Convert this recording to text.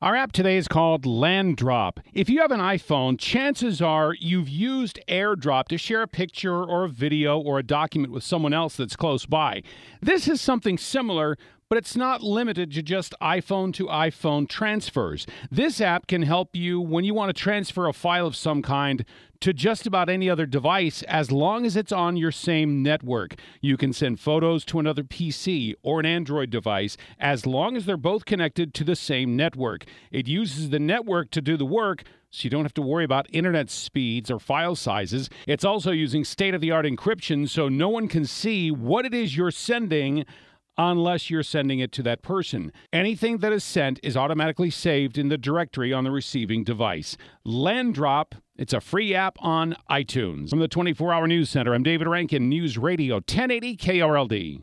Our app today is called LANDrop. If you have an iPhone, chances are you've used AirDrop to share a picture or a video or a document with someone else that's close by. This is something similar, but it's not limited to just iPhone to iPhone transfers. This app can help you when you want to transfer a file of some kind to just about any other device as long as it's on your same network. You can send photos to another PC or an Android device as long as they're both connected to the same network. It uses the network to do the work, so you don't have to worry about internet speeds or file sizes. It's also using state-of-the-art encryption, so no one can see what it is you're sending unless you're sending it to that person. Anything that is sent is automatically saved in the directory on the receiving device. LANDrop, it's a free app on iTunes. From the 24-Hour News Center, I'm David Rankin, News Radio 1080 KRLD.